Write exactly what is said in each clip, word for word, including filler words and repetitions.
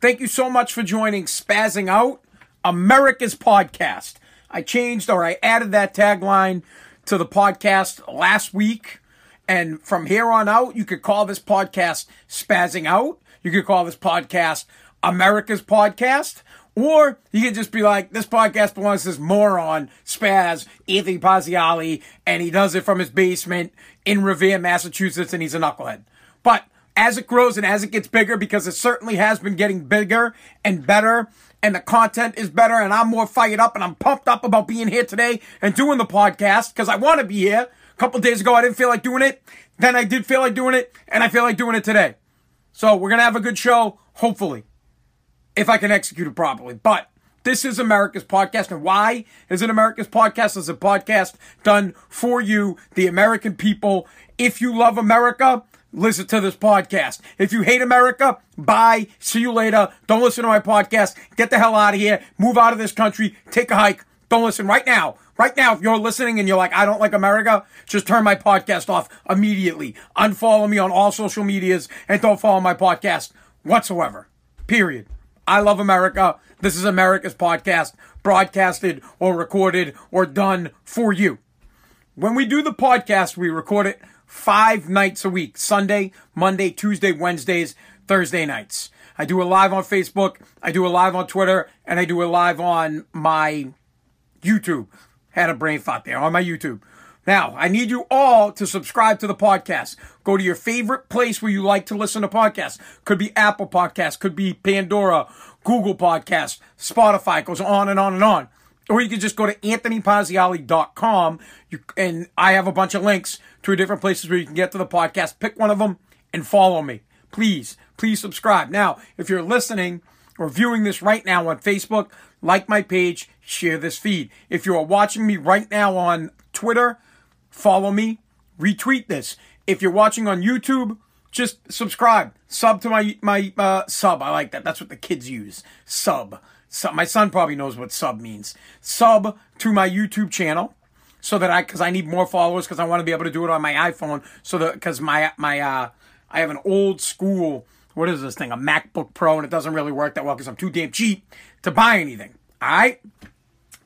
Thank you so much for joining Spazzing Out, America's podcast. I changed or I added that tagline to the podcast last week. And from here on out, you could call this podcast Spazzing Out. You could call this podcast America's podcast. Or you could just be like, this podcast belongs to this moron, Spaz, Anthony Paziali, and he does it from his basement in Revere, Massachusetts, and he's a knucklehead. But as it grows and as it gets bigger, because it certainly has been getting bigger and better, and the content is better, and I'm more fired up, and I'm pumped up about being here today and doing the podcast, because I want to be here. A couple days ago, I didn't feel like doing it. Then I did feel like doing it, and I feel like doing it today. So we're going to have a good show, hopefully, if I can execute it properly. But this is America's podcast. And why is it America's podcast? It's a podcast done for you, the American people. If you love America, listen to this podcast. If you hate America, bye. See you later. Don't listen to my podcast. Get the hell out of here. Move out of this country. Take a hike. Don't listen right now. Right now, if you're listening and you're like, I don't like America, just turn my podcast off immediately. Unfollow me on all social medias and don't follow my podcast whatsoever. Period. I love America. This is America's podcast, broadcasted or recorded or done for you. When we do the podcast, we record it five nights a week. Sunday, Monday, Tuesday, Wednesdays, Thursday nights. I do a live on Facebook. I do a live on Twitter. And I do a live on my YouTube. Had a brain fart there, on my YouTube. Now, I need you all to subscribe to the podcast. Go to your favorite place where you like to listen to podcasts. Could be Apple Podcasts, could be Pandora, Google Podcasts, Spotify, goes on and on and on. Or you could just go to anthony paziali dot com, you, and I have a bunch of links to different places where you can get to the podcast. Pick one of them and follow me. Please, please subscribe. Now, if you're listening or viewing this right now on Facebook, like my page, share this feed. If you are watching me right now on Twitter, follow me, retweet this. If you're watching on YouTube, just subscribe. Sub to my, my uh, sub. I like that. That's what the kids use. Sub. Sub. My son probably knows what sub means. Sub to my YouTube channel so that I, because I need more followers because I want to be able to do it on my iPhone. So that, because my, my, uh, I have an old school, what is this thing? A MacBook Pro, and it doesn't really work that well because I'm too damn cheap to buy anything. All right?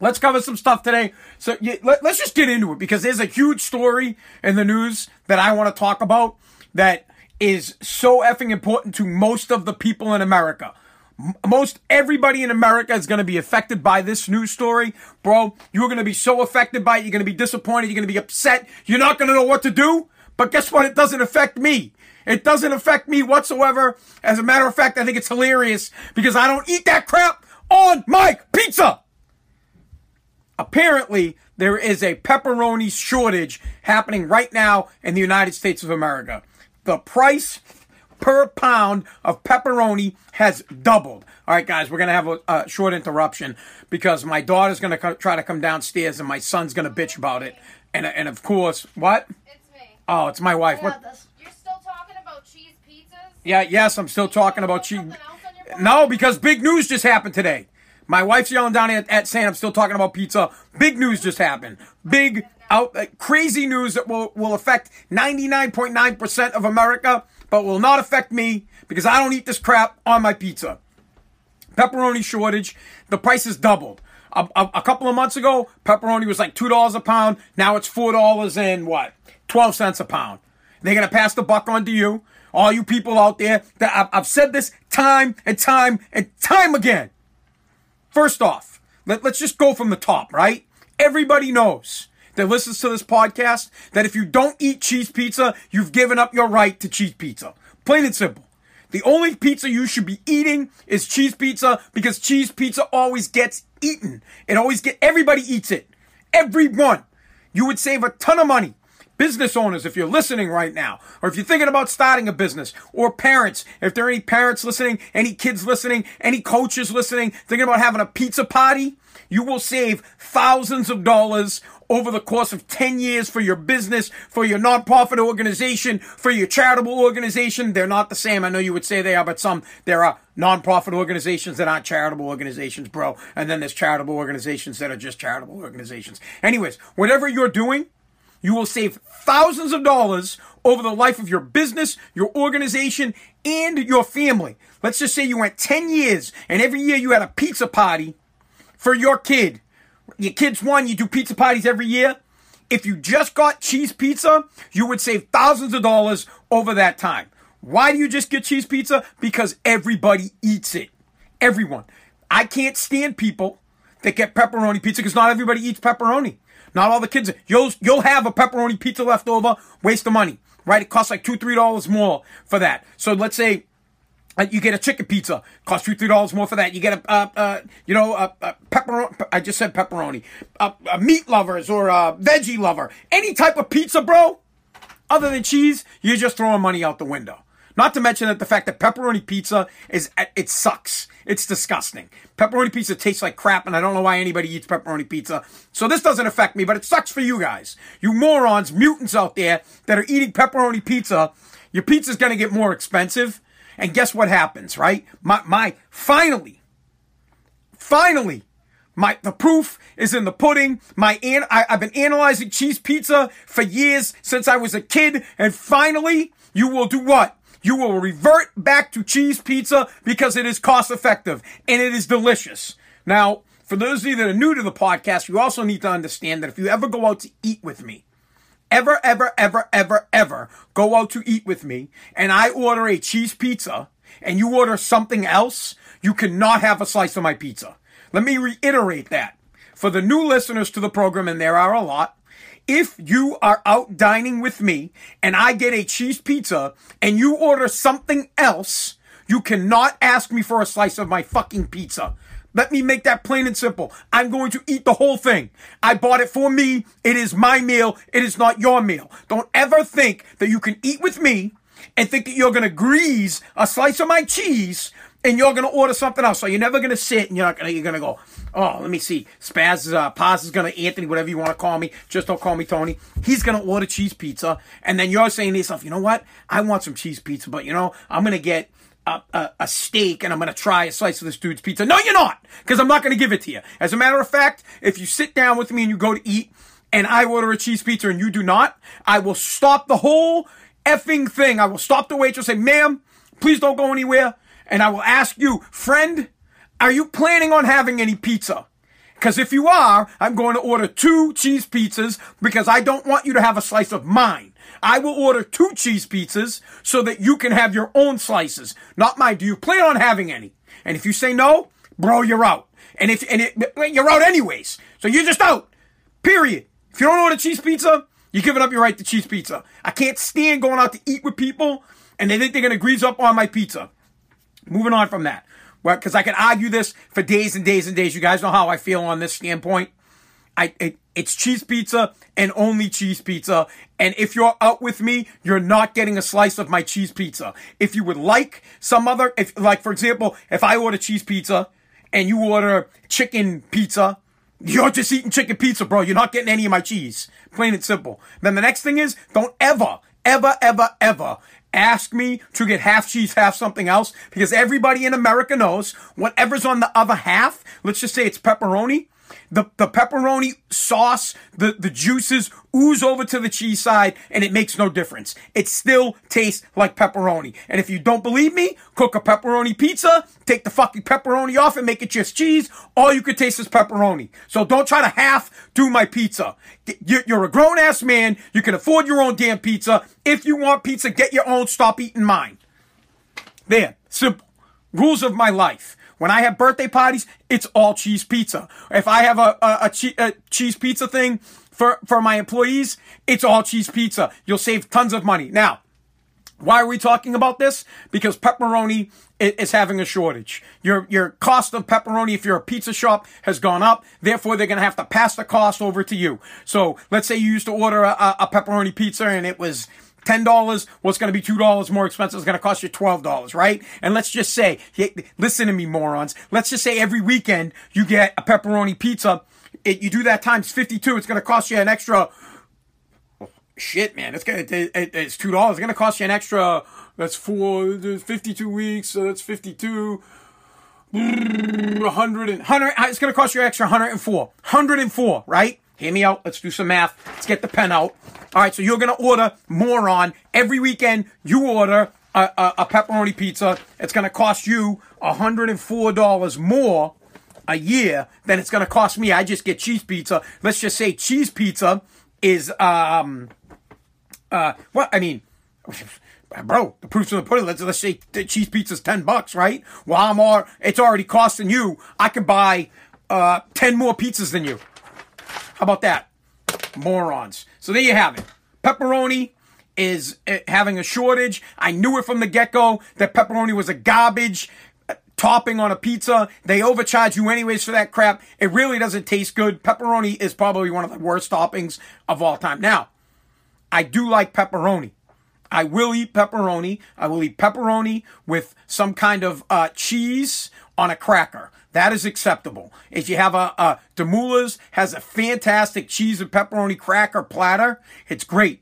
Let's cover some stuff today. So yeah, let, let's just get into it because there's a huge story in the news that I want to talk about that is so effing important to most of the people in America. M- most everybody in America is going to be affected by this news story. Bro, you're going to be so affected by it. You're going to be disappointed. You're going to be upset. You're not going to know what to do. But guess what? It doesn't affect me. It doesn't affect me whatsoever. As a matter of fact, I think it's hilarious because I don't eat that crap on my pizza. Apparently, there is a pepperoni shortage happening right now in the United States of America. The price per pound of pepperoni has doubled. All right, guys, we're going to have a, a short interruption because my daughter's going to co- try to come downstairs and my son's going to bitch about it. And, and of course, what? It's me. Oh, it's my wife. What? You're still talking about cheese pizzas? Yeah, yes, I'm still talking about cheese. No, because big news just happened today. My wife's yelling down at, at Sam, I'm still talking about pizza. Big news just happened. Big, out, uh, crazy news that will, will affect ninety-nine point nine percent of America, but will not affect me because I don't eat this crap on my pizza. Pepperoni shortage. The price has doubled. A, a, a couple of months ago, pepperoni was like two dollars a pound. Now it's four dollars and what? twelve cents a pound. They're going to pass the buck on to you. All you people out there, that I've, I've said this time and time and time again. First off, let, let's just go from the top, right? Everybody knows that listens to this podcast that if you don't eat cheese pizza, you've given up your right to cheese pizza. Plain and simple. The only pizza you should be eating is cheese pizza because cheese pizza always gets eaten. It always get everybody eats it. Everyone. You would save a ton of money. Business owners, if you're listening right now, or if you're thinking about starting a business, or parents, if there are any parents listening, any kids listening, any coaches listening, thinking about having a pizza party, you will save thousands of dollars over the course of ten years for your business, for your nonprofit organization, for your charitable organization. They're not the same. I know you would say they are, but some, there are nonprofit organizations that aren't charitable organizations, bro. And then there's charitable organizations that are just charitable organizations. Anyways, whatever you're doing, You will save thousands of dollars over the life of your business, your organization, and your family. Let's just say you went ten years and every year you had a pizza party for your kid. Your kid's one, you do pizza parties every year. If you just got cheese pizza, you would save thousands of dollars over that time. Why do you just get cheese pizza? Because everybody eats it. Everyone. I can't stand people that get pepperoni pizza because not everybody eats pepperoni. Not all the kids. You'll, you'll have a pepperoni pizza left over, waste of money, right? It costs like two dollars, three dollars more for that. So let's say you get a chicken pizza, costs two dollars, three dollars more for that. You get a, uh, uh, you know, a, a pepperoni, I just said pepperoni, a, a meat lovers or a veggie lover, any type of pizza, bro, other than cheese, you're just throwing money out the window. Not to mention that the fact that pepperoni pizza is, it sucks. It's disgusting. Pepperoni pizza tastes like crap, and I don't know why anybody eats pepperoni pizza. So this doesn't affect me, but it sucks for you guys. You morons, mutants out there that are eating pepperoni pizza, your pizza's going to get more expensive. And guess what happens, right? My, my, finally, finally, my, the proof is in the pudding. My, an, I, I've been analyzing cheese pizza for years since I was a kid. And finally, you will do what? You will revert back to cheese pizza because it is cost effective and it is delicious. Now, for those of you that are new to the podcast, you also need to understand that if you ever go out to eat with me, ever, ever, ever, ever, ever go out to eat with me and I order a cheese pizza and you order something else, you cannot have a slice of my pizza. Let me reiterate that. For the new listeners to the program, and there are a lot, if you are out dining with me and I get a cheese pizza and you order something else, you cannot ask me for a slice of my fucking pizza. Let me make that plain and simple. I'm going to eat the whole thing. I bought it for me. It is my meal. It is not your meal. Don't ever think that you can eat with me and think that you're going to grease a slice of my cheese and you're going to order something else. So you're never going to sit and you're not going to, you're going to go, oh, let me see. Spaz is, uh, Paz is going to, Anthony, whatever you want to call me. Just don't call me Tony. He's going to order cheese pizza. And then you're saying to yourself, you know what? I want some cheese pizza, but you know, I'm going to get a, a, a steak and I'm going to try a slice of this dude's pizza. No, you're not, because I'm not going to give it to you. As a matter of fact, if you sit down with me and you go to eat and I order a cheese pizza and you do not, I will stop the whole effing thing. I will stop the waitress and say, ma'am, please don't go anywhere. And I will ask you, friend, are you planning on having any pizza? Because if you are, I'm going to order two cheese pizzas because I don't want you to have a slice of mine. I will order two cheese pizzas so that you can have your own slices, not mine. Do you plan on having any? And if you say no, bro, you're out. And if and it, you're out anyways. So you're just out, period. If you don't order cheese pizza, you're giving up your right to cheese pizza. I can't stand going out to eat with people and they think they're going to grease up on my pizza. Moving on from that, well, because I could argue this for days and days and days. You guys know how I feel on this standpoint. I it, It's cheese pizza and only cheese pizza. And if you're out with me, you're not getting a slice of my cheese pizza. If you would like some other, if like, for example, if I order cheese pizza and you order chicken pizza, you're just eating chicken pizza, bro. You're not getting any of my cheese. Plain and simple. Then the next thing is, don't ever, ever, ever, ever ask me to get half cheese, half something else, because everybody in America knows whatever's on the other half, let's just say it's pepperoni, the, the pepperoni sauce, the, the juices ooze over to the cheese side, and it makes no difference. It still tastes like pepperoni. And if you don't believe me, cook a pepperoni pizza, take the fucking pepperoni off and make it just cheese. All you can taste is pepperoni. So don't try to half do my pizza. You're a grown-ass man. You can afford your own damn pizza. If you want pizza, get your own. Stop eating mine. There. Simple. Rules of my life. When I have birthday parties, it's all cheese pizza. If I have a, a, a, che- a cheese pizza thing for, for my employees, it's all cheese pizza. You'll save tons of money. Now, why are we talking about this? Because pepperoni is having a shortage. Your, your cost of pepperoni, if you're a pizza shop, has gone up. Therefore, they're going to have to pass the cost over to you. So let's say you used to order a, a pepperoni pizza and it was ten dollars, well, it's going to be two dollars more expensive. It's going to cost you twelve dollars, right? And let's just say, listen to me, morons. Let's just say every weekend you get a pepperoni pizza. It, you do that times fifty-two. It's going to cost you an extra, oh, shit, man. It's going to, it, it's two dollars. It's going to cost you an extra, that's four, fifty-two weeks. So that's fifty-two, one hundred, and one hundred. It's going to cost you an extra one hundred four, one hundred four, right? Hear me out. Let's do some math. Let's get the pen out. All right, so you're going to order, moron, every weekend you order a, a, a pepperoni pizza. It's going to cost you one hundred four dollars more a year than it's going to cost me. I just get cheese pizza. Let's just say cheese pizza is, um, uh, what, I mean, bro, the proof's in the pudding. Let's, let's say the cheese pizza's ten bucks, right? Well, I'm all, it's already costing you. I could buy, uh, ten more pizzas than you. How about that? Morons. So there you have it. Pepperoni is uh, having a shortage. I knew it from the get-go that pepperoni was a garbage uh, topping on a pizza. They overcharge you anyways for that crap. It really doesn't taste good. Pepperoni is probably one of the worst toppings of all time. Now, I do like pepperoni. I will eat pepperoni. I will eat pepperoni with some kind of uh, cheese on a cracker. That is acceptable. If you have a, a Demoulas has a fantastic cheese and pepperoni cracker platter, it's great.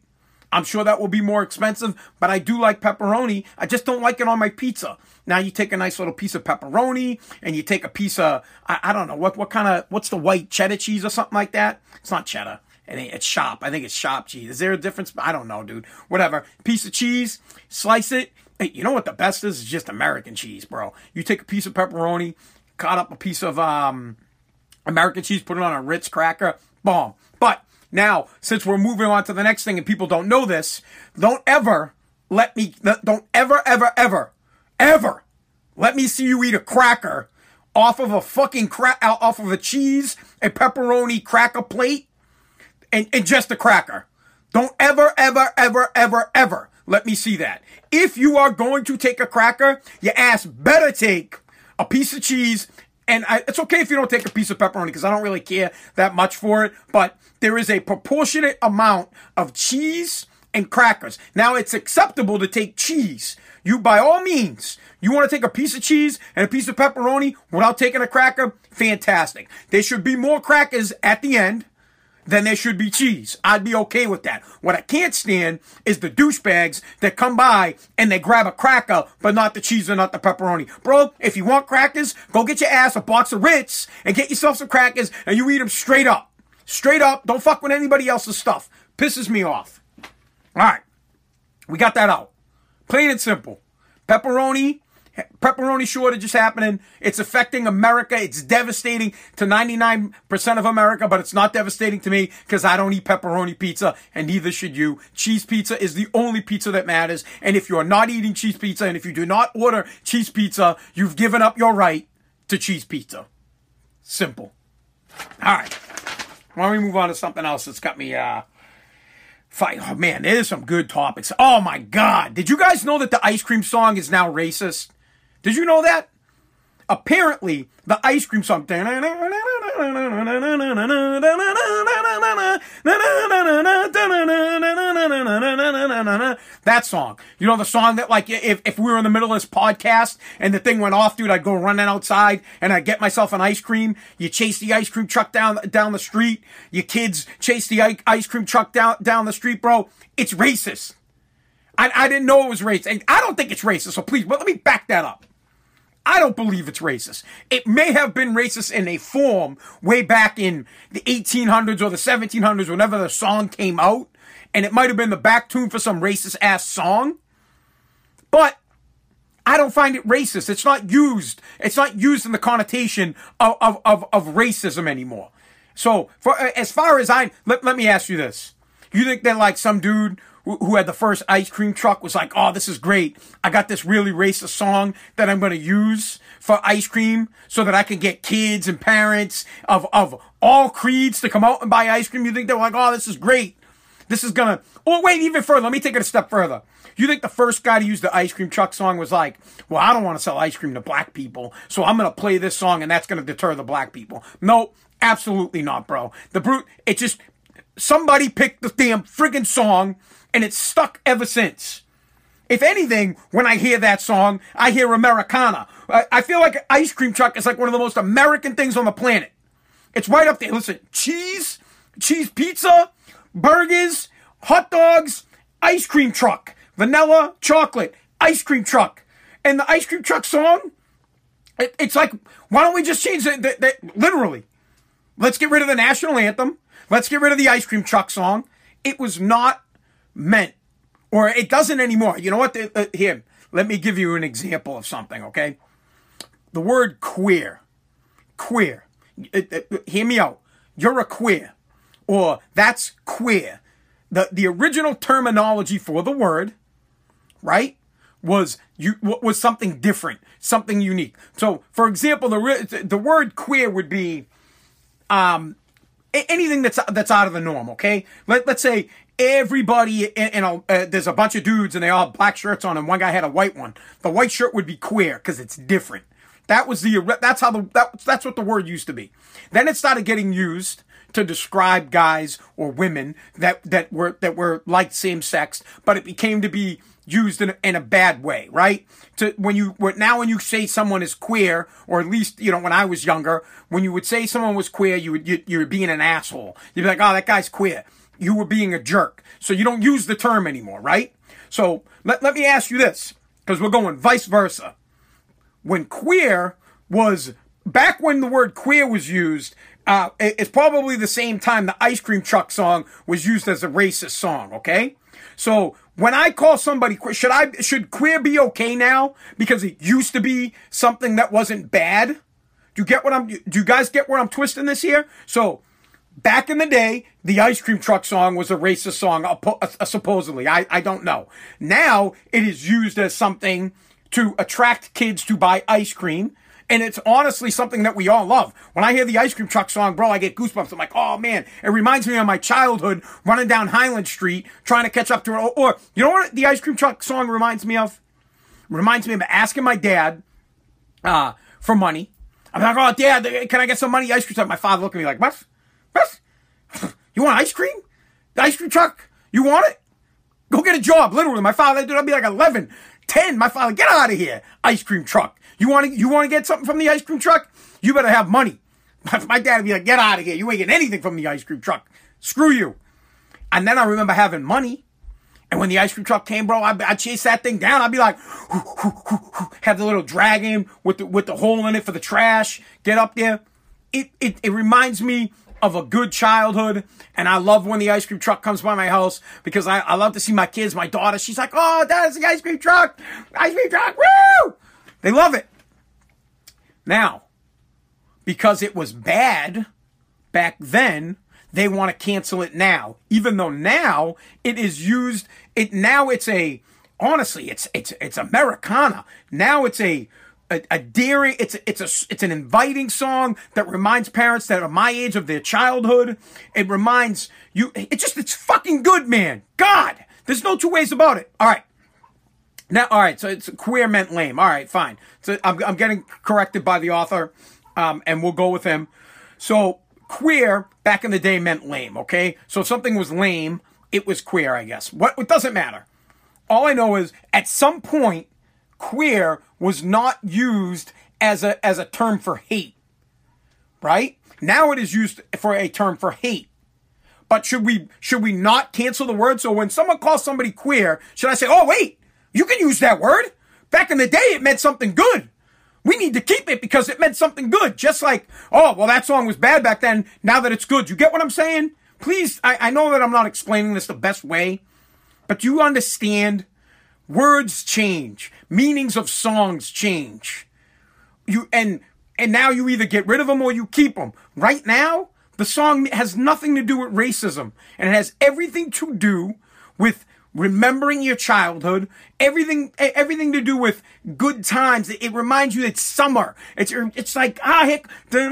I'm sure that will be more expensive, but I do like pepperoni. I just don't like it on my pizza. Now you take a nice little piece of pepperoni and you take a piece of, I, I don't know, what what kind of, what's the white cheddar cheese or something like that? It's not cheddar. It ain't, it's shop. I think it's shop cheese. Is there a difference? I don't know, dude. Whatever. Piece of cheese, slice it. Hey, you know what the best is? It's just American cheese, bro. You take a piece of pepperoni, cut up a piece of um, American cheese, put it on a Ritz cracker, bomb. But now, since we're moving on to the next thing and people don't know this, don't ever let me, don't ever, ever, ever, ever let me see you eat a cracker off of a fucking crack, off of a cheese, a pepperoni cracker plate, and, and just a cracker. Don't ever, ever, ever, ever, ever. Let me see that. If you are going to take a cracker, your ass better take a piece of cheese. And I, it's okay if you don't take a piece of pepperoni because I don't really care that much for it. But there is a proportionate amount of cheese and crackers. Now, it's acceptable to take cheese. You, by all means, you want to take a piece of cheese and a piece of pepperoni without taking a cracker? Fantastic. There should be more crackers at the end then there should be cheese. I'd be okay with that. What I can't stand is the douchebags that come by and they grab a cracker, but not the cheese or not the pepperoni. Bro, if you want crackers, go get your ass a box of Ritz and get yourself some crackers and you eat them straight up. Straight up. Don't fuck with anybody else's stuff. Pisses me off. All right. We got that out. Plain and simple. Pepperoni. Pepperoni shortage is happening. It's affecting America. It's devastating to ninety-nine percent of America, but it's not devastating to me because I don't eat pepperoni pizza, and neither should you. Cheese pizza is the only pizza that matters, and if you are not eating cheese pizza, and if you do not order cheese pizza, you've given up your right to cheese pizza. Simple. All right. Why don't we move on to something else that's got me, uh, fight. Oh, man, there's some good topics. Oh, my God. Did you guys know that the ice cream song is now racist? Did you know that? Apparently, the ice cream song. That song. You know the song that, like, if, if we were in the middle of this podcast and the thing went off, dude, I'd go running outside and I'd get myself an ice cream. You chase the ice cream truck down down the street. Your kids chase the ice cream truck down, down the street, bro. It's racist. I, I didn't know it was racist. And I don't think it's racist, so please, but let me back that up. I don't believe it's racist. It may have been racist in a form way back in the eighteen hundreds or the seventeen hundreds, whenever the song came out, and it might have been the back tune for some racist-ass song, but I don't find it racist. It's not used. It's not used in the connotation of, of, of, of racism anymore. So for, as far as I... Let, let me ask you this. You think that, like, some dude who had the first ice cream truck was like, oh, this is great. I got this really racist song that I'm going to use for ice cream so that I can get kids and parents of, of all creeds to come out and buy ice cream. You think they're like, oh, this is great. This is going to, oh, wait, even further. Let me take it a step further. You think the first guy to use the ice cream truck song was like, well, I don't want to sell ice cream to black people, so I'm going to play this song and that's going to deter the black people. No, absolutely not, bro. The brute, it just, somebody picked the damn friggin' song and it's stuck ever since. If anything, when I hear that song, I hear Americana. I, I feel like an ice cream truck is like one of the most American things on the planet. It's right up there. Listen, cheese, cheese pizza, burgers, hot dogs, ice cream truck, vanilla, chocolate, ice cream truck. And the ice cream truck song, it, it's like, why don't we just change it? The, the, literally. Let's get rid of the national anthem. Let's get rid of the ice cream truck song. It was not meant, or it doesn't anymore. You know what? The, uh, here, let me give you an example of something, okay? The word queer. Queer. It, it, it, hear me out. You're a queer. Or that's queer. The, the original terminology for the word, right, was you was something different, something unique. So, for example, the the word queer would be um, anything that's that's out of the norm. Okay, Let, let's say everybody in a uh, there's a bunch of dudes and they all have black shirts on, and one guy had a white one. The white shirt would be queer because it's different. That was the that's how the that, that's what the word used to be. Then it started getting used to describe guys or women that that were that were like same sex, but it became to be used in a, in a bad way, right? To when you now when you say someone is queer, or at least you know when I was younger, when you would say someone was queer, you would you, you were being an asshole. You'd be like, oh, that guy's queer. You were being a jerk. So you don't use the term anymore, right? So let let me ask you this, because we're going vice versa. When queer was back when the word queer was used. Uh, it's probably the same time the ice cream truck song was used as a racist song, okay? So when I call somebody queer, should I should queer be okay now because it used to be something that wasn't bad? Do you get what I'm do you guys get where I'm twisting this here? So back in the day, the ice cream truck song was a racist song, supposedly. I, I don't know. Now it is used as something to attract kids to buy ice cream. And it's honestly something that we all love. When I hear the ice cream truck song, bro, I get goosebumps. I'm like, oh, man, it reminds me of my childhood running down Highland Street trying to catch up to it. Or, you know what the ice cream truck song reminds me of? Reminds me of asking my dad uh, for money. I'm like, oh, Dad, can I get some money? Ice cream truck. My father looked at me like, what? What? You want ice cream? The ice cream truck? You want it? Go get a job, literally. My father, dude, I'd be like eleven, ten. My father, get out of here, ice cream truck. You want to you want to get something from the ice cream truck? You better have money. My dad would be like, get out of here. You ain't getting anything from the ice cream truck. Screw you. And then I remember having money. And when the ice cream truck came, bro, I, I chased that thing down. I'd be like, hoo, hoo, hoo, hoo. Have the little dragon with the, with the hole in it for the trash. Get up there. It, it, it reminds me of a good childhood. And I love when the ice cream truck comes by my house because I, I love to see my kids, my daughter. She's like, oh, that's the ice cream truck. Ice cream truck. Woo! They love it. Now, because it was bad back then, they want to cancel it now. Even though now it is used, it now it's a, honestly, it's it's it's Americana. Now it's a a, a daring, it's a, it's a it's an inviting song that reminds parents that are my age of their childhood. It reminds you, it just it's fucking good, man. God, there's no two ways about it. All right. Now, all right, so it's queer meant lame. All right, fine. So I'm, I'm getting corrected by the author, um, and we'll go with him. So queer back in the day meant lame, okay? So if something was lame, it was queer, I guess. What? It doesn't matter. All I know is at some point, queer was not used as a as a term for hate, right? Now it is used for a term for hate. But should we should we not cancel the word? So when someone calls somebody queer, should I say, oh, wait. You can use that word. Back in the day, it meant something good. We need to keep it because it meant something good. Just like, oh, well, that song was bad back then. Now that it's good. You get what I'm saying? Please, I, I know that I'm not explaining this the best way, but you understand words change. Meanings of songs change. You and and now you either get rid of them or you keep them. Right now, the song has nothing to do with racism. And it has everything to do with remembering your childhood, everything, everything to do with good times. It, it reminds you it's summer. It's, it's like, ah, heck, bro,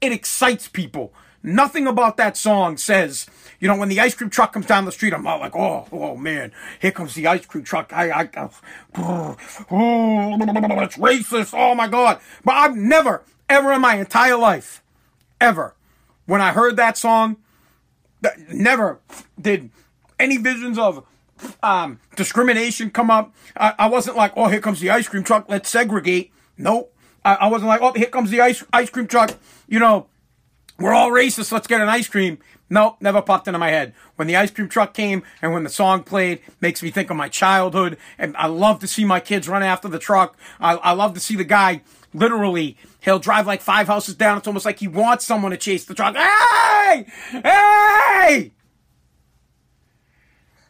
it excites people. Nothing about that song says, you know, when the ice cream truck comes down the street, I'm not like, oh, oh man, here comes the ice cream truck. I, I, I oh, it's racist. Oh my God. But I've never, ever in my entire life, ever, when I heard that song, never did any visions of um, discrimination come up. I, I wasn't like, oh, here comes the ice cream truck. Let's segregate. Nope. I, I wasn't like, oh, here comes the ice ice cream truck. You know, We're all racist. Let's get an ice cream. Nope, never popped into my head. When the ice cream truck came and when the song played, makes me think of my childhood. And I love to see my kids run after the truck. I, I love to see the guy literally, he'll drive like five houses down. It's almost like he wants someone to chase the truck. Hey! Hey!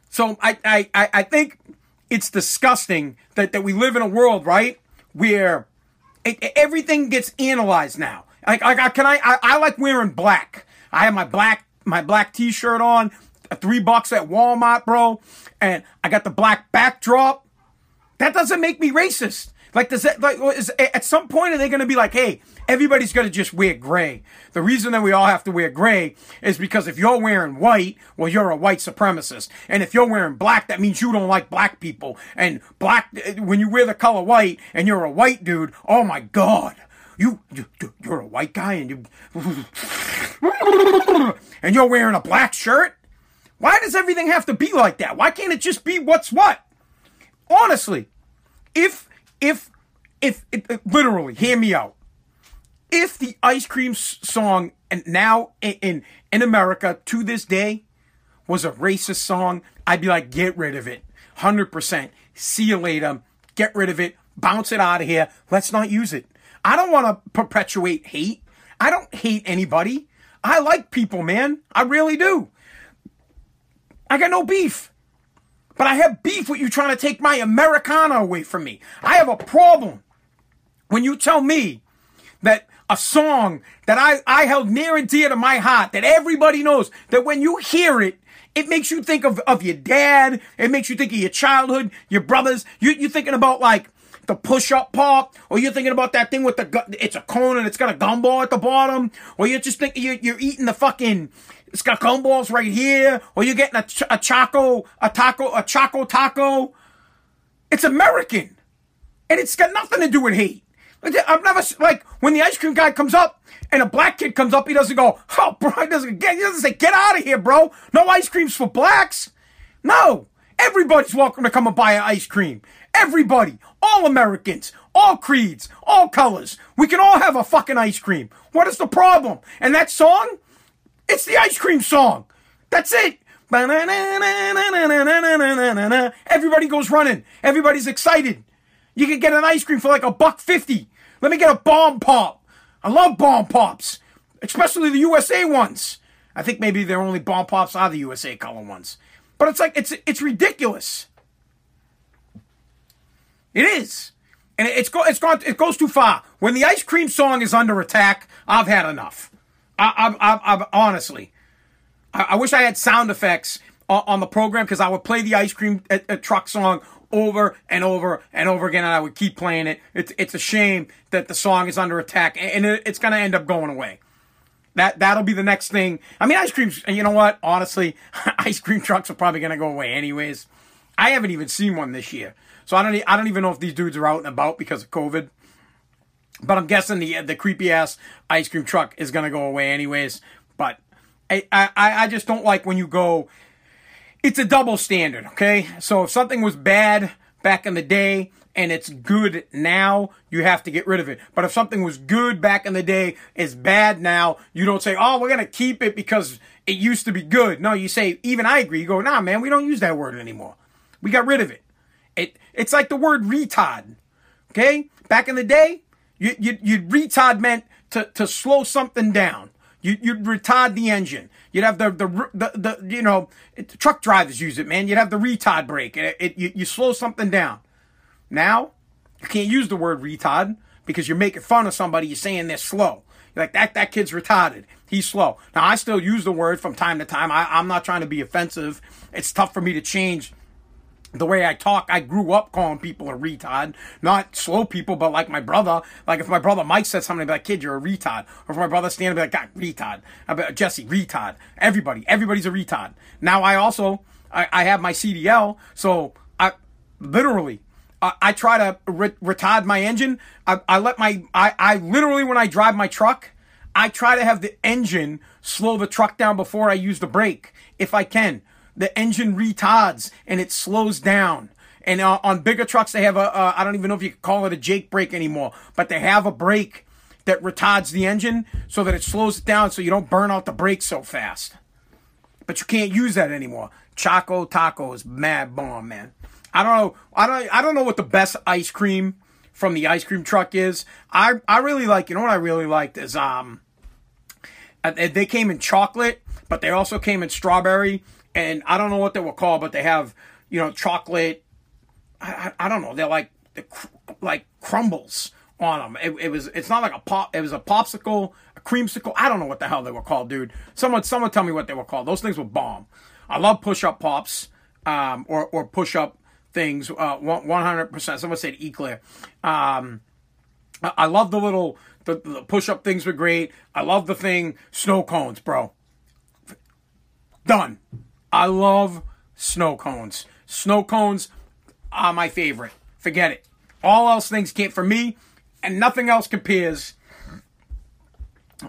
So I, I, I think it's disgusting that, that we live in a world, right, where it, everything gets analyzed now. Like, I, can I, I, I like wearing black. I have my black, my black t-shirt on, three bucks at Walmart, bro. And I got the black backdrop. That doesn't make me racist. Like, does that, like, is, at some point, are they going to be like, hey, everybody's going to just wear gray? The reason that we all have to wear gray is because if you're wearing white, well, you're a white supremacist. And if you're wearing black, that means you don't like black people. And black, when you wear the color white and you're a white dude, oh my God, you, you you're a white guy and you, and you're wearing a black shirt. Why does everything have to be like that? Why can't it just be what's what? Honestly, if, If, if, it, it, literally, hear me out. If the ice cream song, and now in, in in America to this day, was a racist song, I'd be like, get rid of it, one hundred percent. See you later. Get rid of it. Bounce it out of here. Let's not use it. I don't want to perpetuate hate. I don't hate anybody. I like people, man. I really do. I got no beef. But I have beef with you trying to take my Americana away from me. I have a problem when you tell me that a song that I, I held near and dear to my heart, that everybody knows, that when you hear it, it makes you think of, of your dad. It makes you think of your childhood, your brothers. You, you're thinking about like the push-up pop, or you're thinking about that thing with the, gu- it's a cone and it's got a gumball at the bottom, or you're just thinking, you're, you're eating the fucking... It's got gumballs right here, or you're getting a, ch- a choco, a taco, a choco taco. It's American, and it's got nothing to do with hate. I've never like when the ice cream guy comes up and a black kid comes up, he doesn't go, "Oh, bro," he doesn't get, he doesn't say, "Get out of here, bro! No ice creams for blacks." No, everybody's welcome to come and buy an ice cream. Everybody, all Americans, all creeds, all colors, we can all have a fucking ice cream. What is the problem? And that song. It's the ice cream song. That's it. Everybody goes running. Everybody's excited. You can get an ice cream for like a buck fifty. Let me get a bomb pop. I love bomb pops, especially the U S A ones. I think maybe their only bomb pops are the U S A color ones. But it's like it's it's ridiculous. It is, and it's go it's gone it goes too far. When the ice cream song is under attack, I've had enough. I, I, I, I honestly, I, I wish I had sound effects on, on the program because I would play the ice cream a, a truck song over and over and over again, and I would keep playing it. It's it's a shame that the song is under attack, and, and it, it's gonna end up going away. That that'll be the next thing. I mean, ice creams. You know what? Honestly, ice cream trucks are probably gonna go away anyways. I haven't even seen one this year, so I don't I don't even know if these dudes are out and about because of COVID. But I'm guessing the the creepy ass ice cream truck is gonna go away anyways. But I, I I just don't like when you go. It's a double standard, okay? So if something was bad back in the day and it's good now, you have to get rid of it. But if something was good back in the day is bad now, you don't say, "Oh, we're gonna keep it because it used to be good." No, you say, "Even I agree." You go, "Nah, man, we don't use that word anymore. We got rid of it." It it's like the word retard, okay? Back in the day. You, you, you'd retard meant to, to slow something down. You, you'd retard the engine. You'd have the, the, the, the you know, it, truck drivers use it, man. You'd have the retard brake. It, it, you, you slow something down. Now, you can't use the word retard because you're making fun of somebody. You're saying they're slow. You're like, that, that kid's retarded. He's slow. Now, I still use the word from time to time. I, I'm not trying to be offensive. It's tough for me to change the way I talk. I grew up calling people a retard. Not slow people, but like my brother. Like if my brother Mike said something, I'd be like, "Kid, you're a retard." Or if my brother Stan, I'd be like, "God, retard." I'd be like, "Jesse, retard." Everybody. Everybody's a retard. Now I also, I, I have my C D L. So I literally, I, I try to re- retard my engine. I, I let my, I, I literally, when I drive my truck, I try to have the engine slow the truck down before I use the brake. If I can. The engine retards and it slows down. And uh, on bigger trucks, they have a, uh, I don't even know if you could call it a Jake brake anymore, but they have a brake that retards the engine so that it slows it down so you don't burn out the brakes so fast. But you can't use that anymore. Choco Taco is mad bomb, man. I don't know. I don't. I don't know what the best ice cream from the ice cream truck is. I. I really like. You know what I really liked is um. They came in chocolate, but they also came in strawberry, and I don't know what they were called, but they have, you know, chocolate. I. I, I don't know. They're like they're cr- like crumbles on them. It, it was. It's not like a pop. It was a popsicle, a creamsicle. I don't know what the hell they were called, dude. Someone. Someone tell me what they were called. Those things were bomb. I love push-up pops, um, or or push-up. Things, uh, one hundred percent. Someone said eclair. Um, I, I love the little the, the push-up things were great. I love the thing snow cones, bro. Done. I love snow cones. Snow cones are my favorite. Forget it. All else things can't for me, and nothing else compares.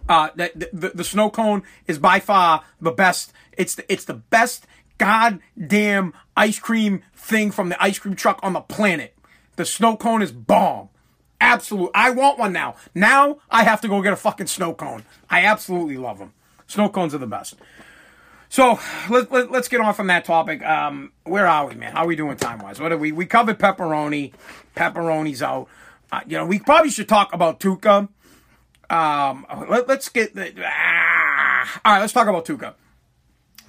Uh, the the, the snow cone is by far the best. It's the, it's the best. Goddamn ice cream thing from the ice cream truck on the planet. The snow cone is bomb. Absolute. I want one now. Now I have to go get a fucking snow cone. I absolutely love them. Snow cones are the best. So let, let, let's get on from that topic. Um, where are we, man? How are we doing time-wise? What are we? We covered pepperoni. Pepperoni's out. Uh, you know, we probably should talk about Tuukka. Um, let, let's get... The, ah. All right, let's talk about Tuukka.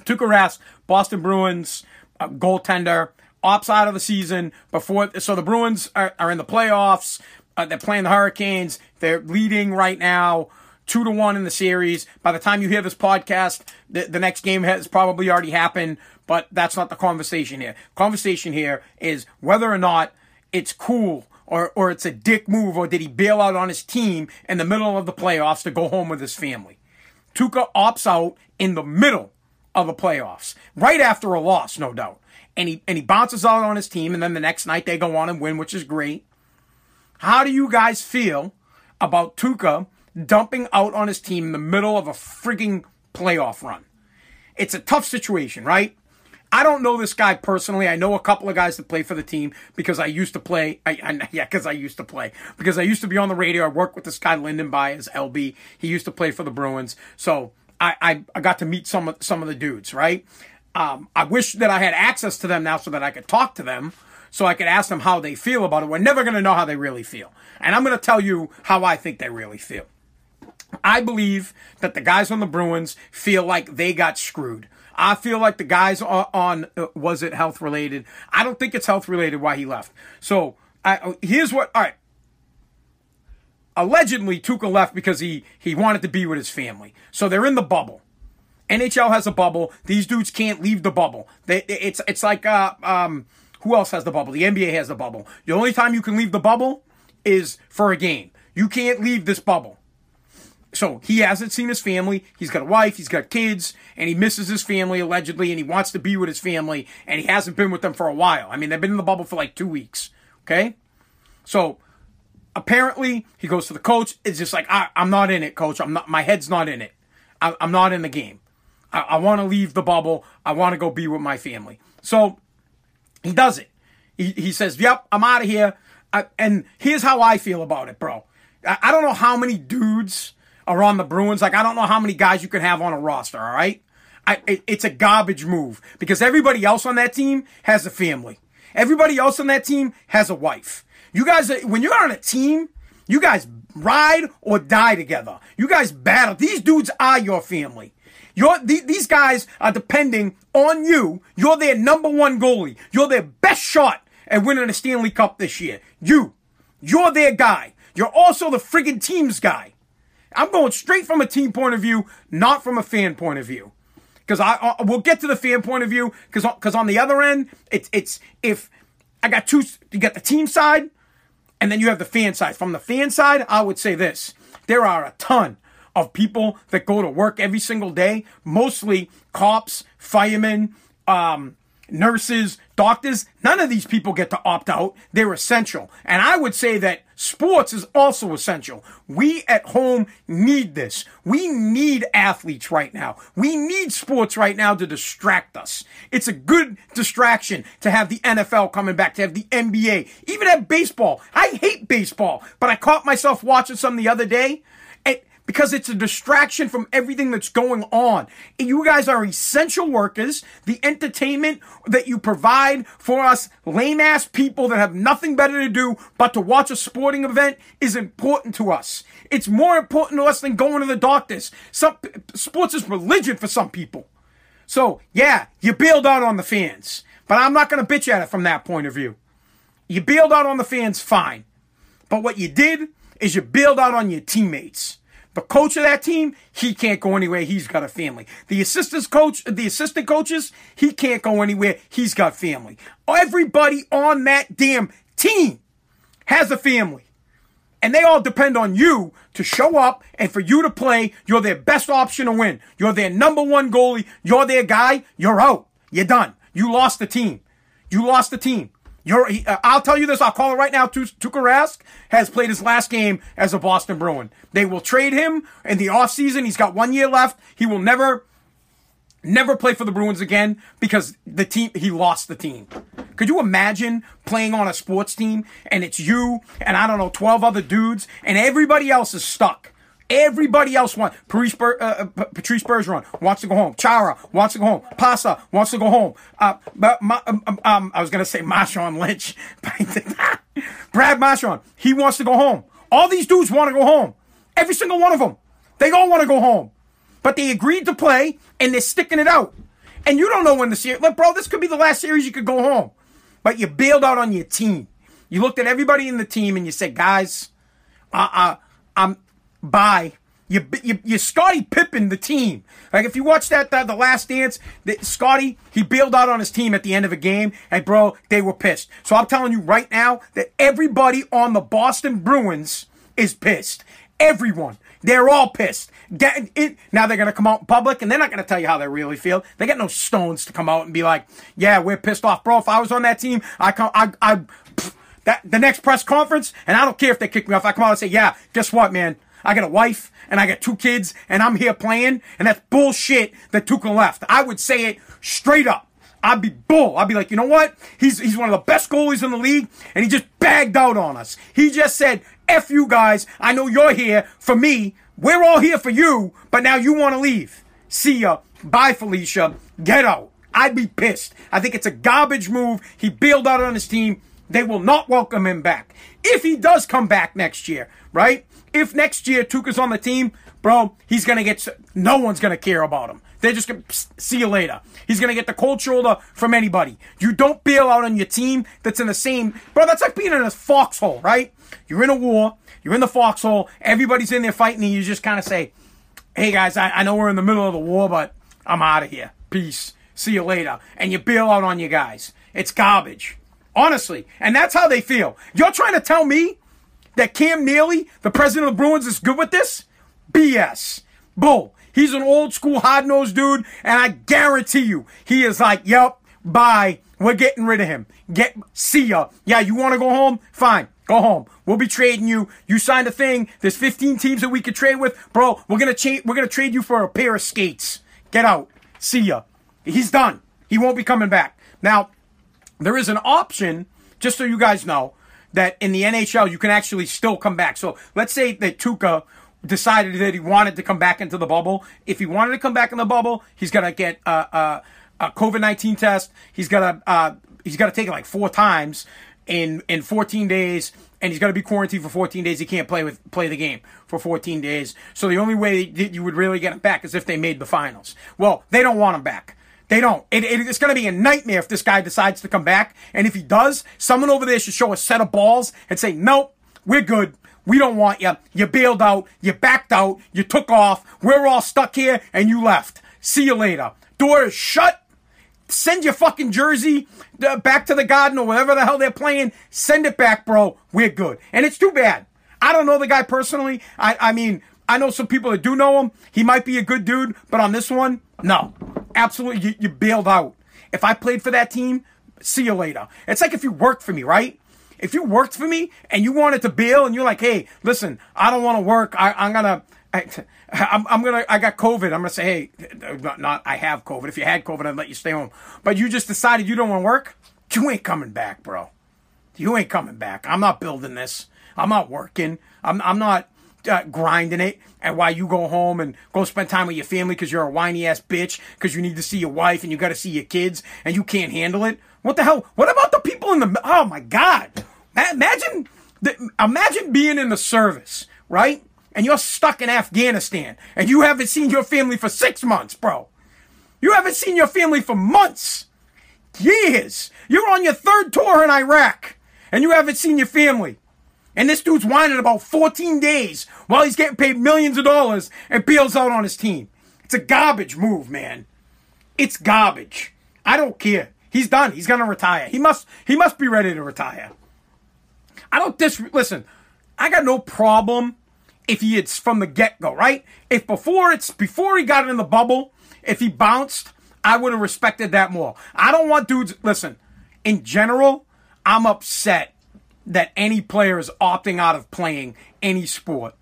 Tuukka Rask, Boston Bruins, uh, goaltender, opts out of the season. before. So the Bruins are, are in the playoffs. Uh, they're playing the Hurricanes. They're leading right now, two to one in the series. By the time you hear this podcast, the, the next game has probably already happened, but that's not the conversation here. Conversation here is whether or not it's cool or, or it's a dick move, or did he bail out on his team in the middle of the playoffs to go home with his family. Tuukka opts out in the middle of the playoffs, right after a loss, no doubt. And he and he bounces out on his team, and then the next night they go on and win, which is great. How do you guys feel about Tuukka dumping out on his team in the middle of a freaking playoff run? It's a tough situation, right? I don't know this guy personally. I know a couple of guys that play for the team because I used to play. I, I, yeah, because I used to play. Because I used to be on the radio. I worked with this guy, Lyndon Bias, L B. He used to play for the Bruins. So I, I, I got to meet some of, some of the dudes, right? Um, I wish that I had access to them now so that I could talk to them, so I could ask them how they feel about it. We're never going to know how they really feel. And I'm going to tell you how I think they really feel. I believe that the guys on the Bruins feel like they got screwed. I feel like the guys on, on uh, was it health-related? I don't think it's health-related why he left. So I, here's what, all right. Allegedly, Tuukka left because he, he wanted to be with his family. So they're in the bubble. N H L has a bubble. These dudes can't leave the bubble. They, it's it's like, uh, um, who else has the bubble? The N B A has the bubble. The only time you can leave the bubble is for a game. You can't leave this bubble. So he hasn't seen his family. He's got a wife. He's got kids. And he misses his family, allegedly. And he wants to be with his family. And he hasn't been with them for a while. I mean, they've been in the bubble for like two weeks. Okay? So apparently, he goes to the coach. It's just like, I, I'm not in it, coach. I'm not. My head's not in it. I, I'm not in the game. I, I want to leave the bubble. I want to go be with my family. So he does it. He, he says, yep, I'm out of here. I, and here's how I feel about it, bro. I, I don't know how many dudes are on the Bruins. Like, I don't know how many guys you can have on a roster, all right? I, it, it's a garbage move because everybody else on that team has a family. Everybody else on that team has a wife. You guys, when you're on a team, you guys ride or die together. You guys battle. These dudes are your family. You're, th- these guys are depending on you. You're their number one goalie. You're their best shot at winning a Stanley Cup this year. You. You're their guy. You're also the friggin' team's guy. I'm going straight from a team point of view, not from a fan point of view. Because I, I we'll get to the fan point of view, because on the other end, it's it's if I got two, you got the team side, and then you have the fan side. From the fan side, I would say this. There are a ton of people that go to work every single day, mostly cops, firemen, um, nurses, doctors. None of these people get to opt out. They're essential. And I would say that Sports is also essential. We at home need this. We need athletes right now. We need sports right now to distract us. It's a good distraction to have the N F L coming back, to have the N B A, even have baseball. I hate baseball, but I caught myself watching some the other day. Because it's a distraction from everything that's going on. You guys are essential workers. The entertainment that you provide for us lame-ass people that have nothing better to do but to watch a sporting event is important to us. It's more important to us than going to the doctors. Some, sports is religion for some people. So, yeah, you bailed out on the fans. But I'm not going to bitch at it from that point of view. You bailed out on the fans, fine. But what you did is you bailed out on your teammates. The coach of that team, he can't go anywhere. He's got a family. The assistants coach, the assistant coaches, he can't go anywhere. He's got family. Everybody on that damn team has a family. And they all depend on you to show up and for you to play. You're their best option to win. You're their number one goalie. You're their guy. You're out. You're done. You lost the team. You lost the team. You're, uh, I'll tell you this. I'll call it right now. Tu- Tuukka Rask has played his last game as a Boston Bruin. They will trade him in the offseason. He's got one year left. He will never, never play for the Bruins again because the team, he lost the team. Could you imagine playing on a sports team and it's you and, I don't know, twelve other dudes and everybody else is stuck? Everybody else wants. Patrice, Ber, uh, Patrice Bergeron wants to go home. Chara wants to go home. Pasa wants to go home. Uh, but my, um, um, I was going to say Marshawn Lynch. Brad Marchand, he wants to go home. All these dudes want to go home. Every single one of them. They all want to go home. But they agreed to play, and they're sticking it out. And you don't know when the series. Look, bro, this could be the last series you could go home. But you bailed out on your team. You looked at everybody in the team, and you said, guys, uh, uh, I'm... Bye. You, you, you Scottie Pippen, the team. Like, if you watch that, that The Last Dance, the, Scottie, he bailed out on his team at the end of a game. And, bro, they were pissed. So I'm telling you right now that everybody on the Boston Bruins is pissed. Everyone. They're all pissed. Get it. Now they're going to come out in public, and they're not going to tell you how they really feel. They got no stones to come out and be like, yeah, we're pissed off. Bro, if I was on that team, I come, I, I, pfft, that, the next press conference, and I don't care if they kick me off. I come out and say, yeah, guess what, man? I got a wife, and I got two kids, and I'm here playing, and that's bullshit that Tuukka left. I would say it straight up. I'd be bull. I'd be like, you know what? He's he's one of the best goalies in the league, and he just bagged out on us. He just said, F you guys. I know you're here for me. We're all here for you, but now you want to leave. See ya. Bye, Felicia. Get out. I'd be pissed. I think it's a garbage move. He bailed out on his team. They will not welcome him back. If he does come back next year, right? If next year Tuukka's on the team, bro, he's going to get, no one's going to care about him. They're just going to, see you later. He's going to get the cold shoulder from anybody. You don't bail out on your team that's in the same, bro, that's like being in a foxhole, right? You're in a war, you're in the foxhole, everybody's in there fighting, and you just kind of say, hey guys, I, I know we're in the middle of the war, but I'm out of here. Peace. See you later. And you bail out on your guys. It's garbage. Honestly. And that's how they feel. You're trying to tell me that Cam Neely, the president of the Bruins, is good with this? B S. Bull. He's an old school hard-nosed dude, and I guarantee you, he is like, yep, bye, we're getting rid of him. Get, see ya. Yeah, you want to go home? Fine, go home. We'll be trading you. You signed a thing. There's fifteen teams that we could trade with. Bro, we're gonna cha- we're gonna trade you for a pair of skates. Get out. See ya. He's done. He won't be coming back. Now, there is an option, just so you guys know, that in the N H L, you can actually still come back. So let's say that Tuukka decided that he wanted to come back into the bubble. If he wanted to come back in the bubble, he's got to get a, a, a covid nineteen test. He's got to uh, he's got to take it like four times in in fourteen days, and he's got to be quarantined for fourteen days. He can't play with play the game for fourteen days. So the only way that you would really get him back is if they made the finals. Well, they don't want him back. They don't. It, it, it's going to be a nightmare if this guy decides to come back. And if he does, someone over there should show a set of balls and say, nope, we're good. We don't want you. You bailed out. You backed out. You took off. We're all stuck here, and you left. See you later. Door is shut. Send your fucking jersey back to the Garden or whatever the hell they're playing. Send it back, bro. We're good. And it's too bad. I don't know the guy personally. I, I mean, I know some people that do know him. He might be a good dude, but on this one, no. Absolutely, you, you bailed out. If I played for that team, see you later. It's like if you worked for me, right? if you worked for me and you wanted to bail and you're like, hey, listen, I don't want to work. I, I'm going to, I'm, I'm going to, I got COVID. I'm going to say, hey, not, not I have COVID. If you had COVID, I'd let you stay home. But you just decided you don't want to work. You ain't coming back, bro. You ain't coming back. I'm not building this. I'm not working. I'm, I'm not uh, grinding it. And while you go home and go spend time with your family because you're a whiny ass bitch, because you need to see your wife and you got to see your kids and you can't handle it. What the hell? What about the people in the... Oh, my God. Imagine the, imagine being in the service, right? And you're stuck in Afghanistan. And you haven't seen your family for six months, bro. You haven't seen your family for months. Years. You're on your third tour in Iraq. And you haven't seen your family. And this dude's whining about fourteen days while he's getting paid millions of dollars and bails out on his team. It's a garbage move, man. It's garbage. I don't care. He's done. He's going to retire. He must He must be ready to retire. I don't dis... Listen, I got no problem if he it's from the get-go, right? If before it's... Before he got in the bubble, if he bounced, I would have respected that more. I don't want dudes... Listen, in general, I'm upset that any player is opting out of playing any sport.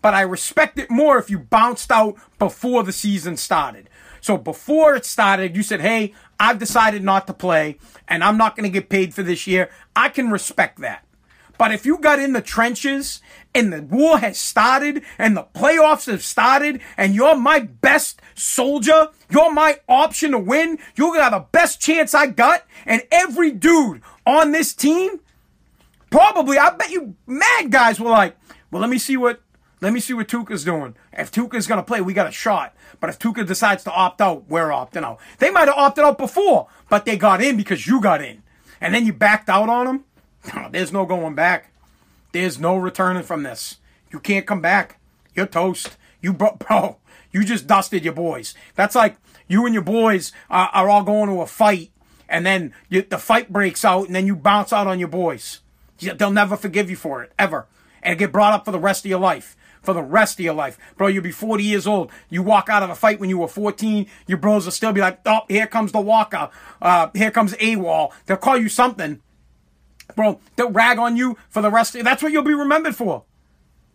But I respect it more if you bounced out before the season started. So before it started, you said, hey, I've decided not to play, and I'm not going to get paid for this year. I can respect that. But if you got in the trenches, and the war has started, and the playoffs have started, and you're my best soldier, you're my option to win, you're going to have the best chance I got, and every dude on this team, probably, I bet you mad guys were like, well, let me see what, let me see what Tuukka's doing. If Tuukka's going to play, we got a shot. But if Tuukka decides to opt out, we're opting out. They might have opted out before, but they got in because you got in. And then you backed out on them? No, there's no going back. There's no returning from this. You can't come back. You're toast. You bro, bro you just dusted your boys. That's like you and your boys are, are all going to a fight, and then you, the fight breaks out, and then you bounce out on your boys. They'll never forgive you for it, ever. And it'll get brought up for the rest of your life. For the rest of your life. Bro, you'll be forty years old. You walk out of a fight when you were fourteen. Your bros will still be like, oh, here comes the walker. Uh, here comes AWOL. They'll call you something. Bro, they'll rag on you for the rest of... That's what you'll be remembered for.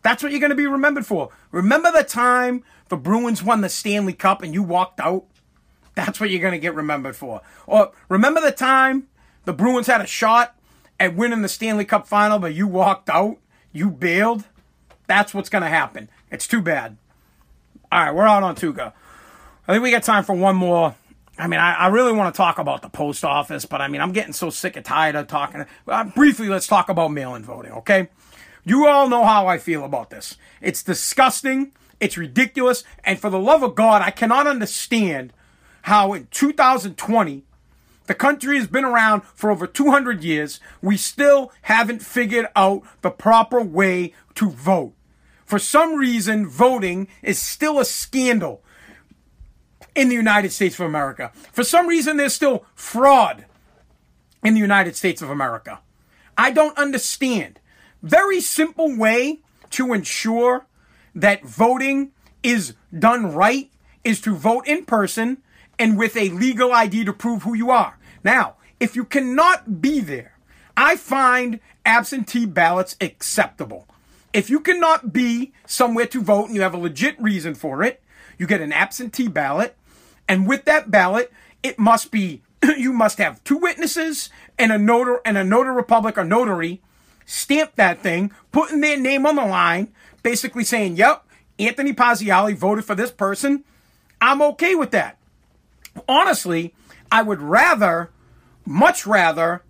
That's what you're going to be remembered for. Remember the time the Bruins won the Stanley Cup and you walked out? That's what you're going to get remembered for. Or remember the time the Bruins had a shot at winning the Stanley Cup final, but you walked out? You bailed? That's what's going to happen. It's too bad. All right, we're out on Tuukka. I think we got time for one more. I mean, I, I really want to talk about the post office, but I mean, I'm getting so sick and tired of talking. Uh, briefly, let's talk about mail-in voting, okay? You all know how I feel about this. It's disgusting. It's ridiculous. And for the love of God, I cannot understand how in two thousand twenty, the country has been around for over two hundred years. We still haven't figured out the proper way to vote. For some reason, voting is still a scandal in the United States of America. For some reason, there's still fraud in the United States of America. I don't understand. Very simple way to ensure that voting is done right is to vote in person and with a legal I D to prove who you are. Now, if you cannot be there, I find absentee ballots acceptable. If you cannot be somewhere to vote and you have a legit reason for it, you get an absentee ballot. And with that ballot, it must be, you must have two witnesses and a notar and a notary public or notary stamp that thing, putting their name on the line, basically saying, yep, Anthony Paziali voted for this person. I'm okay with that. Honestly, I would rather, much rather,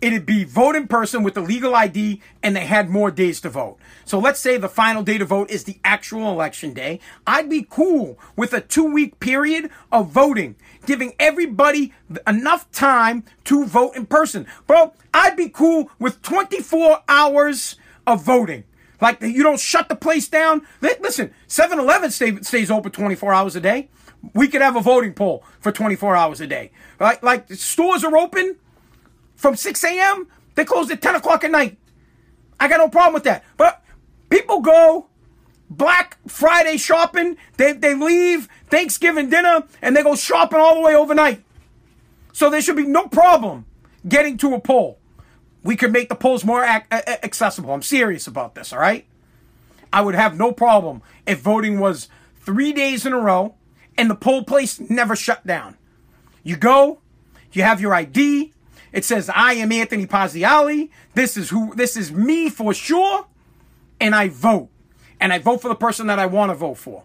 it'd be vote in person with the legal I D and they had more days to vote. So let's say the final day to vote is the actual election day. I'd be cool with a two-week period of voting, giving everybody enough time to vote in person. Bro, I'd be cool with twenty-four hours of voting. Like, you don't shut the place down. Listen, seven eleven stay, stays open twenty-four hours a day. We could have a voting poll for twenty-four hours a day. Like, like stores are open from six a.m., they close at ten o'clock at night. I got no problem with that. But people go Black Friday shopping. They, they leave Thanksgiving dinner, and they go shopping all the way overnight. So there should be no problem getting to a poll. We could make the polls more ac- accessible. I'm serious about this, all right? I would have no problem if voting was three days in a row and the poll place never shut down. You go, you have your I D. It says, I am Anthony Paziali. This is who, this is me for sure. And I vote. And I vote for the person that I want to vote for.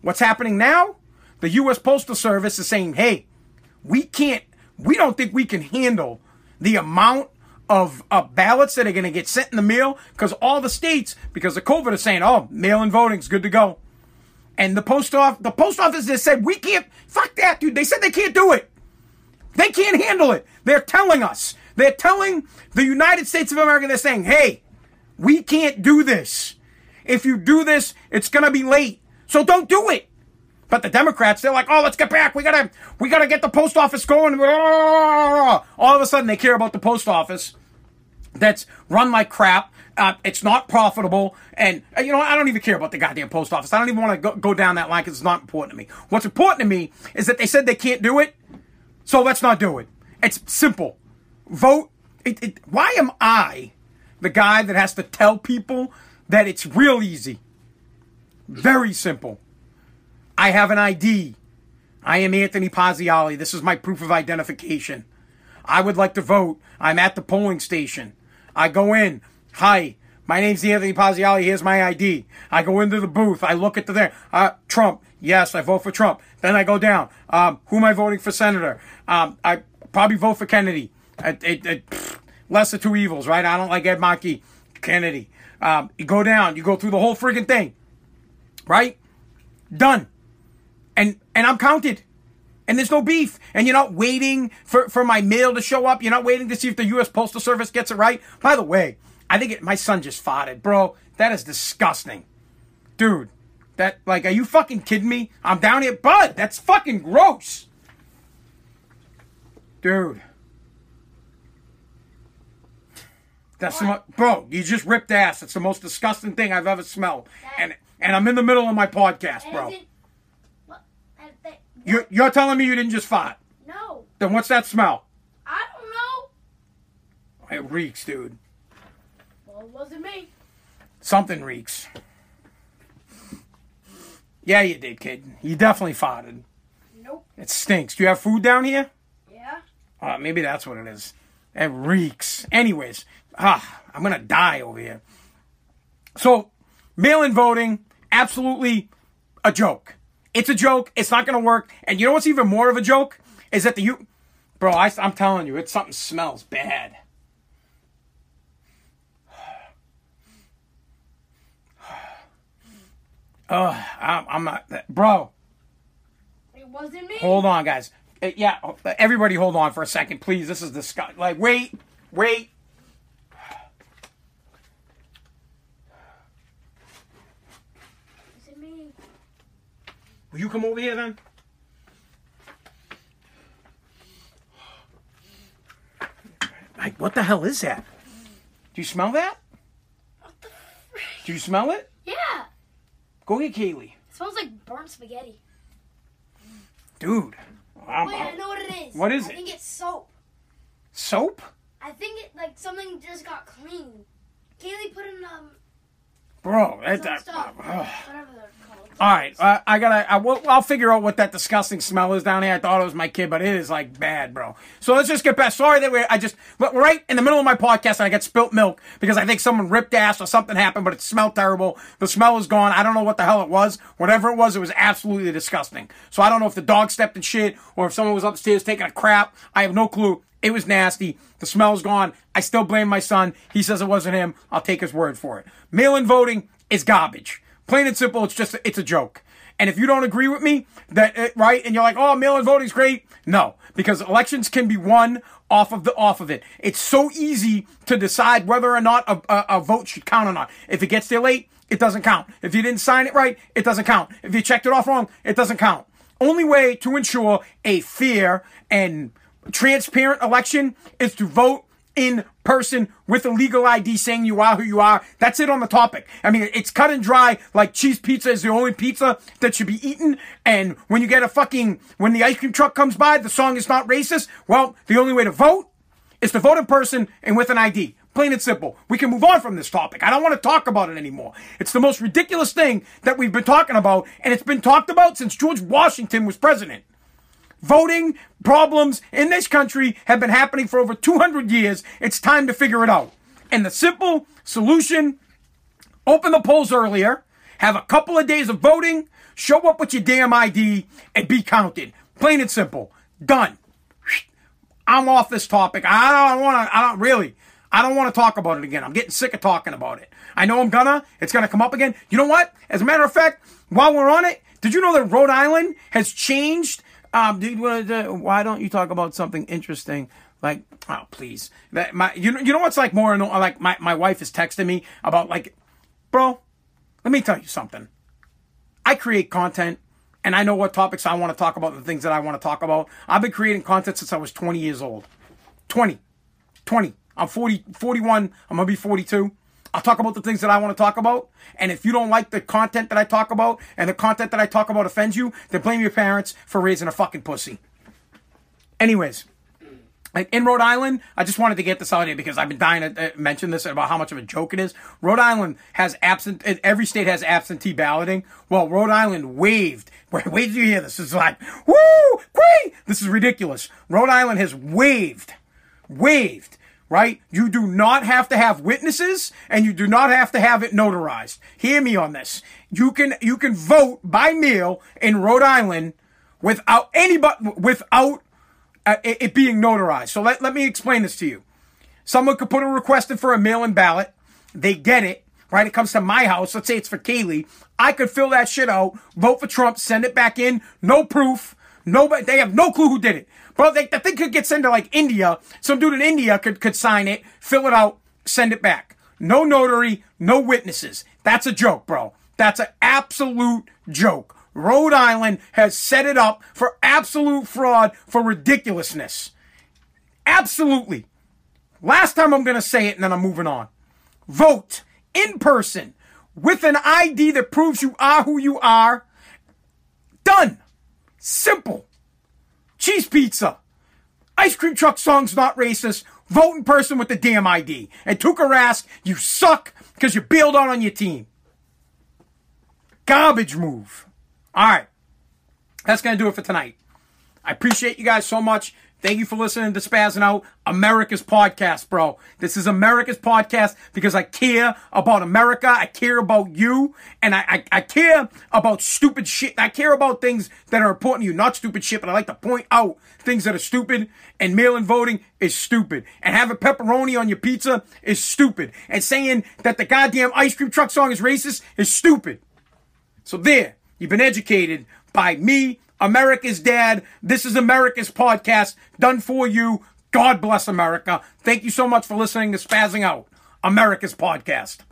What's happening now? The U S Postal Service is saying, hey, we can't, we don't think we can handle the amount of uh, ballots that are going to get sent in the mail, because all the states, because of COVID, are saying, oh, mail-in voting's good to go. And the post office, the post office just said, we can't, fuck that, dude. They said they can't do it. They can't handle it. They're telling us. They're telling the United States of America, they're saying, hey, we can't do this. If you do this, it's going to be late. So don't do it. But the Democrats, they're like, oh, let's get back. We got to we gotta get the post office going. All of a sudden, they care about the post office that's run like crap. Uh, it's not profitable. And, you know, I don't even care about the goddamn post office. I don't even want to go, go down that line because it's not important to me. What's important to me is that they said they can't do it. So let's not do it. It's simple. Vote. It, it, why am I the guy that has to tell people that it's real easy? Very simple. I have an I D. I am Anthony Paziali. This is my proof of identification. I would like to vote. I'm at the polling station. I go in. Hi, my name's Anthony Paziali. Here's my I D. I go into the booth. I look at the there. Uh, Trump. Yes, I vote for Trump. Then I go down. Um, who am I voting for senator? Um, I probably vote for Kennedy. I, it, it, pfft, lesser two evils, right? I don't like Ed Markey. Kennedy. Um, you go down. You go through the whole friggin' thing. Right? Done. And and I'm counted. And there's no beef. And you're not waiting for, for my mail to show up. You're not waiting to see if the U S Postal Service gets it right. By the way, I think it, my son just farted. Bro, that is disgusting. Dude, that, like, are you fucking kidding me? I'm down here. Bud, that's fucking gross. Dude. That's the mo- Bro, you just ripped ass. It's the most disgusting thing I've ever smelled. Dad. And and I'm in the middle of my podcast, bro. You're, you're telling me you didn't just fart? No. Then what's that smell? I don't know. It reeks, dude. Well, it wasn't me. Something reeks. Yeah, you did, kid. You definitely farted. Nope. It stinks. Do you have food down here? Yeah. Uh, maybe that's what it is. It reeks. Anyways, ah, I'm going to die over here. So, mail-in voting, absolutely a joke. It's a joke. It's not going to work. And you know what's even more of a joke? Is that the... U- Bro, I, I'm telling you, it's something smells bad. Ugh, I'm, I'm not... Bro. It wasn't me. Hold on, guys. Uh, yeah, everybody hold on for a second, please. This is disgusting. Like, wait, wait. Will you come over here then? Like, what the hell is that? Do you smell that? What the frick? Do you smell it? Yeah. Go get Kaylee. It smells like burnt spaghetti. Dude. I'm, Wait, I'm, I know what it is. What is I it? I think it's soap. Soap? I think it, like, something just got clean. Kaylee put in, um... Bro, that's... Uh, stuff. Uh, Whatever they're called. All right, uh, I gotta. I will, I'll figure out what that disgusting smell is down here. I thought it was my kid, but it is like bad, bro. So let's just get past. Sorry that we. I just right in the middle of my podcast, and I got spilt milk because I think someone ripped ass or something happened, but it smelled terrible. The smell is gone. I don't know what the hell it was. Whatever it was, it was absolutely disgusting. So I don't know if the dog stepped in shit or if someone was upstairs taking a crap. I have no clue. It was nasty. The smell's gone. I still blame my son. He says it wasn't him. I'll take his word for it. Mail-in voting is garbage. Plain and simple, it's just, it's a joke. And if you don't agree with me, that it, right, and you're like, oh, mail-in voting's great. No, because elections can be won off of the off of it. It's so easy to decide whether or not a, a, a vote should count or not. If it gets there late, it doesn't count. If you didn't sign it right, it doesn't count. If you checked it off wrong, it doesn't count. Only way to ensure a fair and transparent election is to vote in person with a legal I D saying you are who you are. That's it on the topic. I mean, it's cut and dry. Like, cheese pizza is the only pizza that should be eaten. And when you get a fucking, when the ice cream truck comes by, the song is not racist. Well, the only way to vote is to vote in person and with an I D. Plain and simple. We can move on from this topic. I don't want to talk about it anymore. It's the most ridiculous thing that we've been talking about, and it's been talked about since George Washington was president. Voting problems in this country have been happening for over two hundred years. It's time to figure it out. And the simple solution, open the polls earlier, have a couple of days of voting, show up with your damn I D, and be counted. Plain and simple. Done. I'm off this topic. I don't want to, I don't really, I don't want to talk about it again. I'm getting sick of talking about it. I know I'm gonna, it's gonna come up again. You know what? As a matter of fact, while we're on it, did you know that Rhode Island has changed? Um, why don't you talk about something interesting? Like, oh, please. That my, you know, you know what's like more annoying? Like my, my wife is texting me about like, bro, let me tell you something. I create content. And I know what topics I want to talk about and the things that I want to talk about. I've been creating content since I was twenty years old. twenty. twenty. I'm forty, forty-one. I'm going to be forty-two. I'll talk about the things that I want to talk about. And if you don't like the content that I talk about and the content that I talk about offends you, then blame your parents for raising a fucking pussy. Anyways, in Rhode Island, I just wanted to get this out here because I've been dying to mention this about how much of a joke it is. Rhode Island has absent, every state has absentee balloting. Well, Rhode Island waived. Wait, wait till you hear this. It's like, woo, whee! This is ridiculous. Rhode Island has waived, waived, right? You do not have to have witnesses and you do not have to have it notarized. Hear me on this. You can, you can vote by mail in Rhode Island without anybody, without Uh, it, it being notarized. So let, let me explain this to you. Someone could put a request in for a mail-in ballot. They get it, right? It comes to my house. Let's say it's for Kaylee. I could fill that shit out, vote for Trump, send it back in. No proof. Nobody. They have no clue who did it. Bro, they, the thing could get sent to like India. Some dude in India could, could sign it, fill it out, send it back. No notary, no witnesses. That's a joke, bro. That's an absolute joke. Rhode Island has set it up for absolute fraud, for ridiculousness. Absolutely. Last time I'm going to say it and then I'm moving on. Vote in person with an I D that proves you are who you are. Done. Simple. Cheese pizza. Ice cream truck song's not racist. Vote in person with the damn I D. And Tuukka Rask, you suck because you bailed out on your team. Garbage move. All right, that's going to do it for tonight. I appreciate you guys so much. Thank you for listening to Spazzing Out, America's podcast, bro. This is America's podcast because I care about America. I care about you, and I, I, I care about stupid shit. I care about things that are important to you, not stupid shit, but I like to point out things that are stupid, and mail-in voting is stupid, and having pepperoni on your pizza is stupid, and saying that the goddamn ice cream truck song is racist is stupid. So there. You've been educated by me, America's dad. This is America's podcast, done for you. God bless America. Thank you so much for listening to Spazzing Out, America's podcast.